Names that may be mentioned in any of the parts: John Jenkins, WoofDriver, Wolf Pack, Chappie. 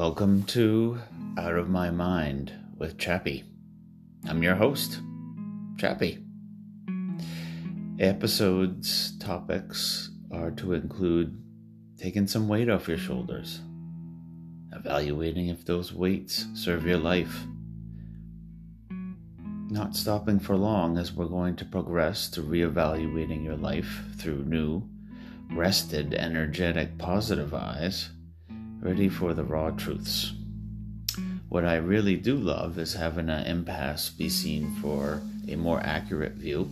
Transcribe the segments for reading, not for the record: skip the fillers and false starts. Welcome to Out of My Mind with Chappie. I'm your host, Chappie. Episodes' topics are to include taking some weight off your shoulders, evaluating if those weights serve your life, not stopping for long as we're going to progress to reevaluating your life through new, rested, energetic, positive eyes, ready for the raw truths. What I really do love is having an impasse be seen for a more accurate view,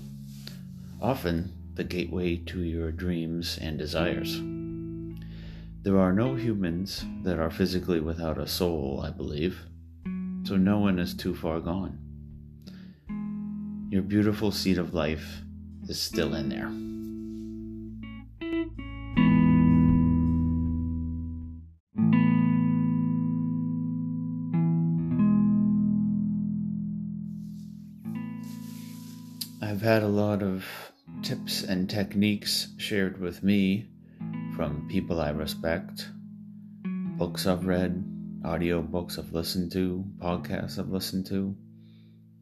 often the gateway to your dreams and desires. There are no humans that are physically without a soul, I believe, so no one is too far gone. Your beautiful seed of life is still in there. I've had a lot of tips and techniques shared with me from people I respect, books I've read, audiobooks I've listened to, podcasts I've listened to,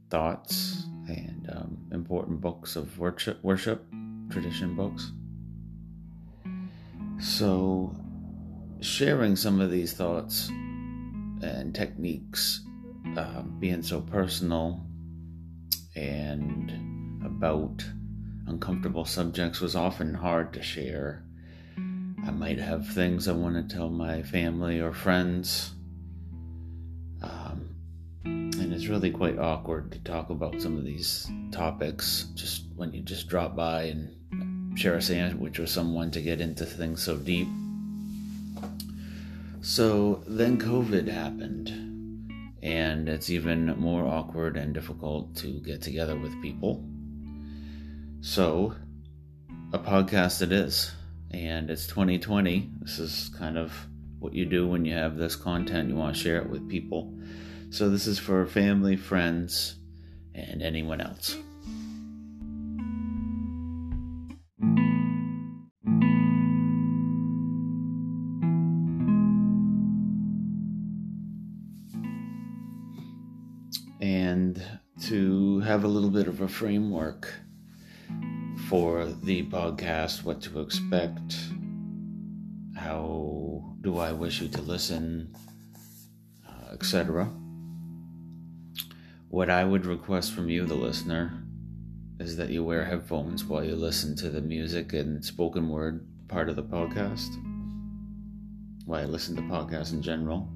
thoughts and important books of worship, tradition books. So sharing some of these thoughts and techniques, being so personal and about uncomfortable subjects was often hard to share. I might have things I want to tell my family or friends, and it's really quite awkward to talk about some of these topics just when you just drop by and share a sandwich with someone to get into things so deep. So then COVID happened, and it's even more awkward and difficult to get together with people. So, a podcast it is, and it's 2020. This is kind of what you do when you have this content. You want to share it with people. So this is for family, friends, and anyone else. And to have a little bit of a framework for the podcast, what to expect, how do I wish you to listen, etc. What I would request from you, the listener, is that you wear headphones while you listen to the music and spoken word part of the podcast, while you listen to podcasts in general.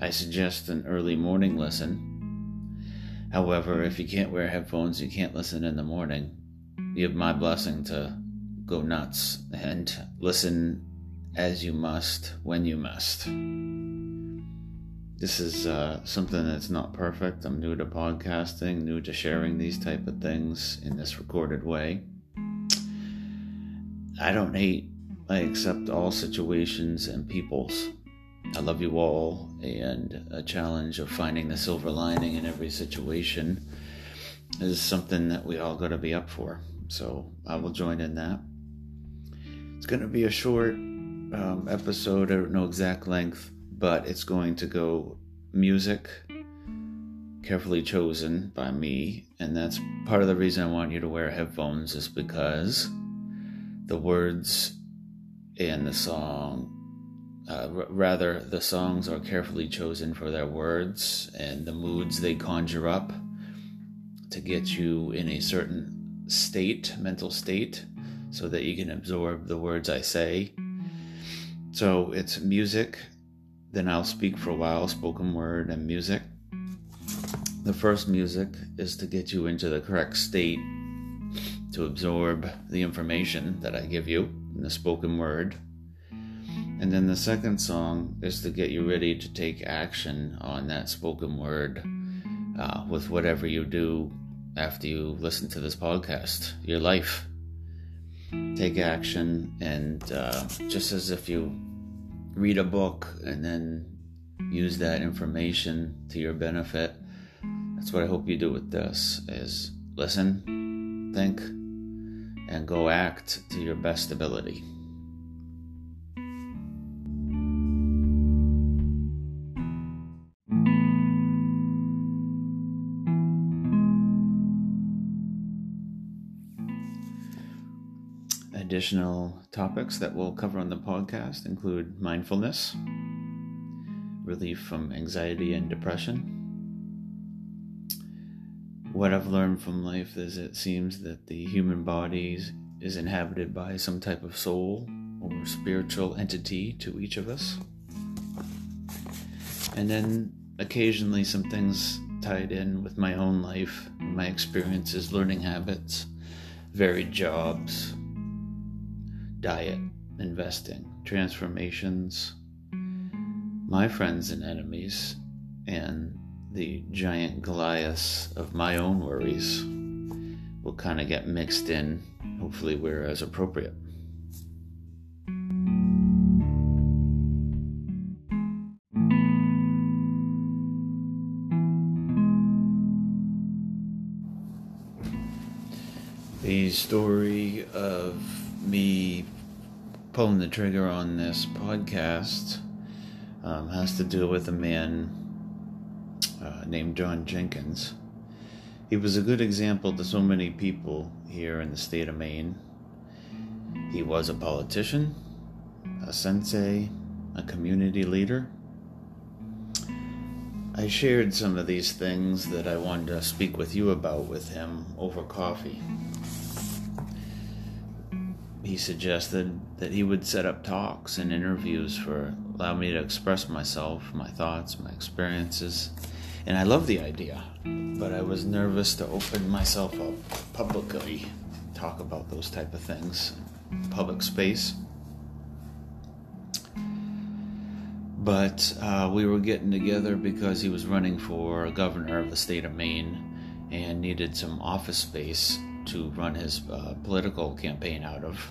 I suggest an early morning listen. However, if you can't wear headphones, you can't listen in the morning, you have my blessing to go nuts and listen as you must, when you must. This is something that's not perfect. I'm new to podcasting, new to sharing these type of things in this recorded way. I don't hate. I accept all situations and peoples. I love you all, and a challenge of finding the silver lining in every situation is something that we all got to be up for. So I will join in that. It's going to be a short episode. I don't know exact length, but it's going to go music carefully chosen by me. And that's part of the reason I want you to wear headphones, is because the words and the song, rather the songs are carefully chosen for their words and the moods they conjure up to get you in a certain state, mental state, so that you can absorb the words I say. So it's music, then I'll speak for a while, spoken word and music. The first music is to get you into the correct state to absorb the information that I give you in the spoken word. And then the second song is to get you ready to take action on that spoken word with whatever you do after you listen to this podcast, your life. Take action, and just as if you read a book and then use that information to your benefit, that's what I hope you do with this, is listen, think, and go act to your best ability. Additional topics that we'll cover on the podcast include mindfulness, relief from anxiety and depression, what I've learned from life is it seems that the human body is inhabited by some type of soul or spiritual entity to each of us. And then occasionally some things tied in with my own life, my experiences, learning habits, varied jobs, diet, investing, transformations, my friends and enemies, and the giant Goliaths of my own worries will kind of get mixed in, hopefully where as appropriate. The story of me pulling the trigger on this podcast has to do with a man named John Jenkins. He was a good example to so many people here in the state of Maine. He was a politician, a sensei, a community leader. I shared some of these things that I wanted to speak with you about with him over coffee. He suggested that he would set up talks and interviews for allow me to express myself, my thoughts, my experiences. And I love the idea, but I was nervous to open myself up publicly, talk about those type of things, public space. But we were getting together because he was running for governor of the state of Maine and needed some office space to run his political campaign out of.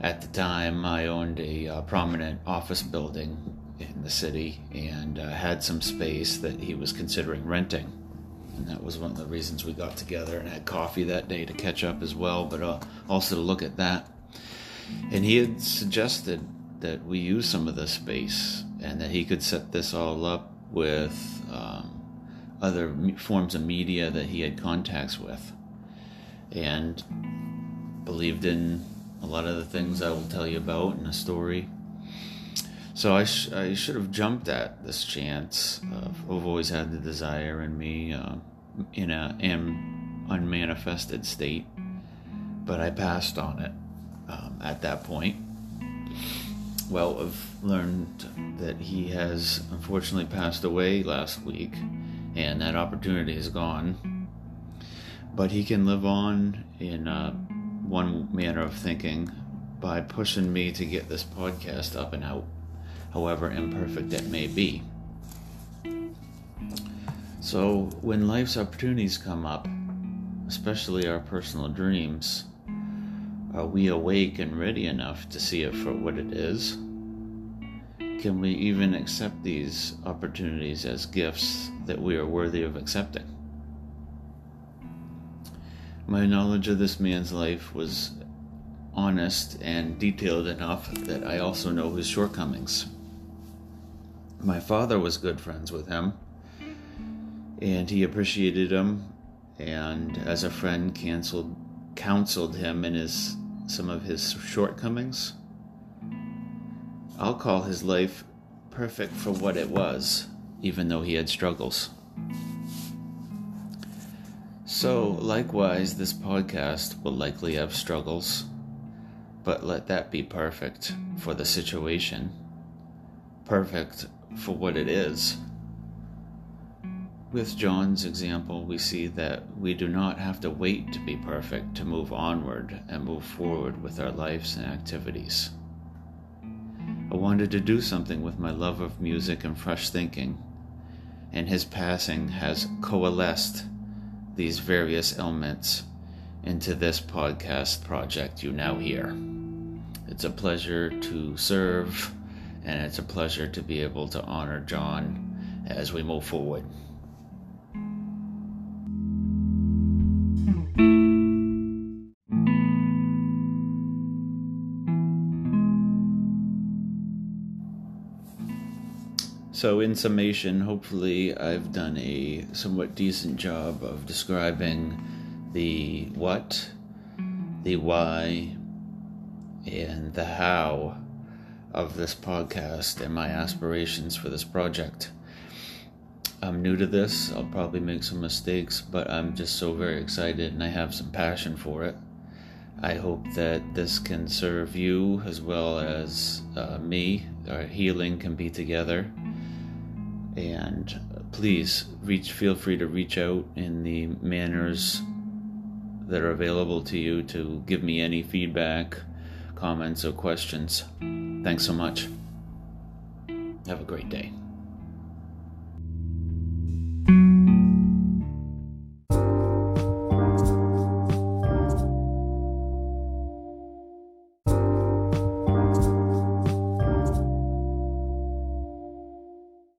At the time, I owned a prominent office building in the city and had some space that he was considering renting. And that was one of the reasons we got together and had coffee that day to catch up as well, but also to look at that. And he had suggested that we use some of the space and that he could set this all up with other forms of media that he had contacts with, and believed in a lot of the things I will tell you about in a story. So I should have jumped at this chance. I've always had the desire in me in an unmanifested state, but I passed on it at that point. Well, I've learned that he has unfortunately passed away last week, and that opportunity is gone. But he can live on in one manner of thinking by pushing me to get this podcast up and out, however imperfect it may be. So when life's opportunities come up, especially our personal dreams, are we awake and ready enough to see it for what it is? Can we even accept these opportunities as gifts that we are worthy of accepting? My knowledge of this man's life was honest and detailed enough that I also know his shortcomings. My father was good friends with him, and he appreciated him, and as a friend counseled him in some of his shortcomings. I'll call his life perfect for what it was, even though he had struggles. So, likewise, this podcast will likely have struggles, but let that be perfect for the situation, perfect for what it is. With John's example, we see that we do not have to wait to be perfect to move onward and move forward with our lives and activities. I wanted to do something with my love of music and fresh thinking, and his passing has coalesced these various elements into this podcast project you now hear. It's a pleasure to serve, and it's a pleasure to be able to honor John as we move forward. So in summation, hopefully I've done a somewhat decent job of describing the what, the why, in the how of this podcast and my aspirations for this project. I'm new to this, I'll probably make some mistakes, but I'm just so very excited and I have some passion for it. I hope that this can serve you as well as me. Our healing can be together. And please feel free to reach out in the manners that are available to you to give me any feedback, comments, or questions. Thanks so much. Have a great day.